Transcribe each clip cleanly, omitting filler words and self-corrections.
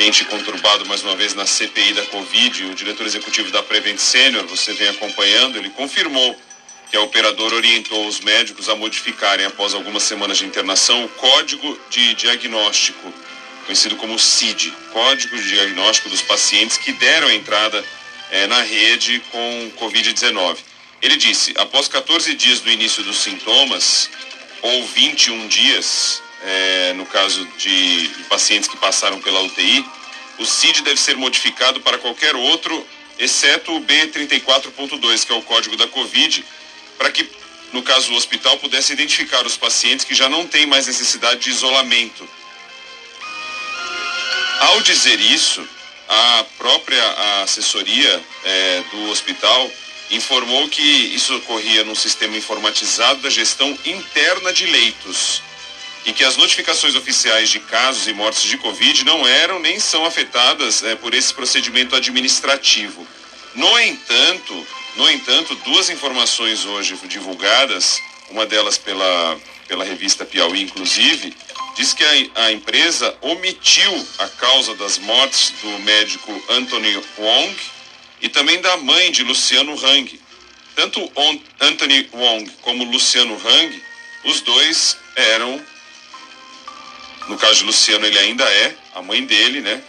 ambiente conturbado mais uma vez na CPI da Covid. O diretor executivo da Prevent Senior, você vem acompanhando, ele confirmou que a operadora orientou os médicos a modificarem, após algumas semanas de internação, o Código de Diagnóstico, conhecido como CID, Código de Diagnóstico dos pacientes que deram entrada na rede com Covid-19. Ele disse, após 14 dias do início dos sintomas, ou 21 dias, no caso de pacientes que passaram pela UTI, o CID deve ser modificado para qualquer outro, exceto o B34.2, que é o código da Covid, para que, no caso, o hospital pudesse identificar os pacientes que já não têm mais necessidade de isolamento. Ao dizer isso, a própria assessoria do hospital informou que isso ocorria num sistema informatizado da gestão interna de leitos e que as notificações oficiais de casos e mortes de Covid não eram nem são afetadas por esse procedimento administrativo. No entanto, duas informações hoje divulgadas, uma delas pela revista Piauí, inclusive, diz que a empresa omitiu a causa das mortes do médico Anthony Wong e também da mãe de Luciano Hang. Tanto Anthony Wong como Luciano Hang, os dois eram, no caso de Luciano ele ainda é, a mãe dele, né,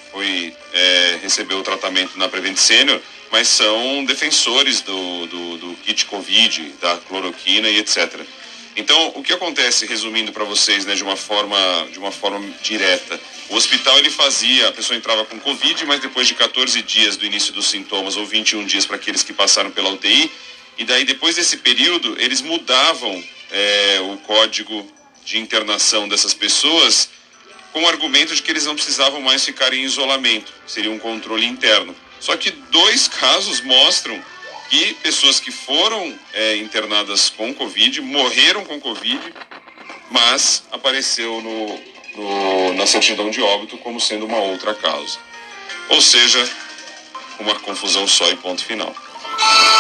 recebeu o tratamento na Prevent Senior, mas são defensores do kit Covid, da cloroquina e etc. Então, o que acontece, resumindo para vocês, né, de uma forma direta, o hospital ele fazia, a pessoa entrava com Covid, mas depois de 14 dias do início dos sintomas, ou 21 dias para aqueles que passaram pela UTI, e daí depois desse período, eles mudavam o código de internação dessas pessoas com o argumento de que eles não precisavam mais ficar em isolamento, seria um controle interno. Só que dois casos mostram que pessoas que foram internadas com Covid, morreram com Covid, mas apareceu na certidão de óbito como sendo uma outra causa. Ou seja, uma confusão só e ponto final.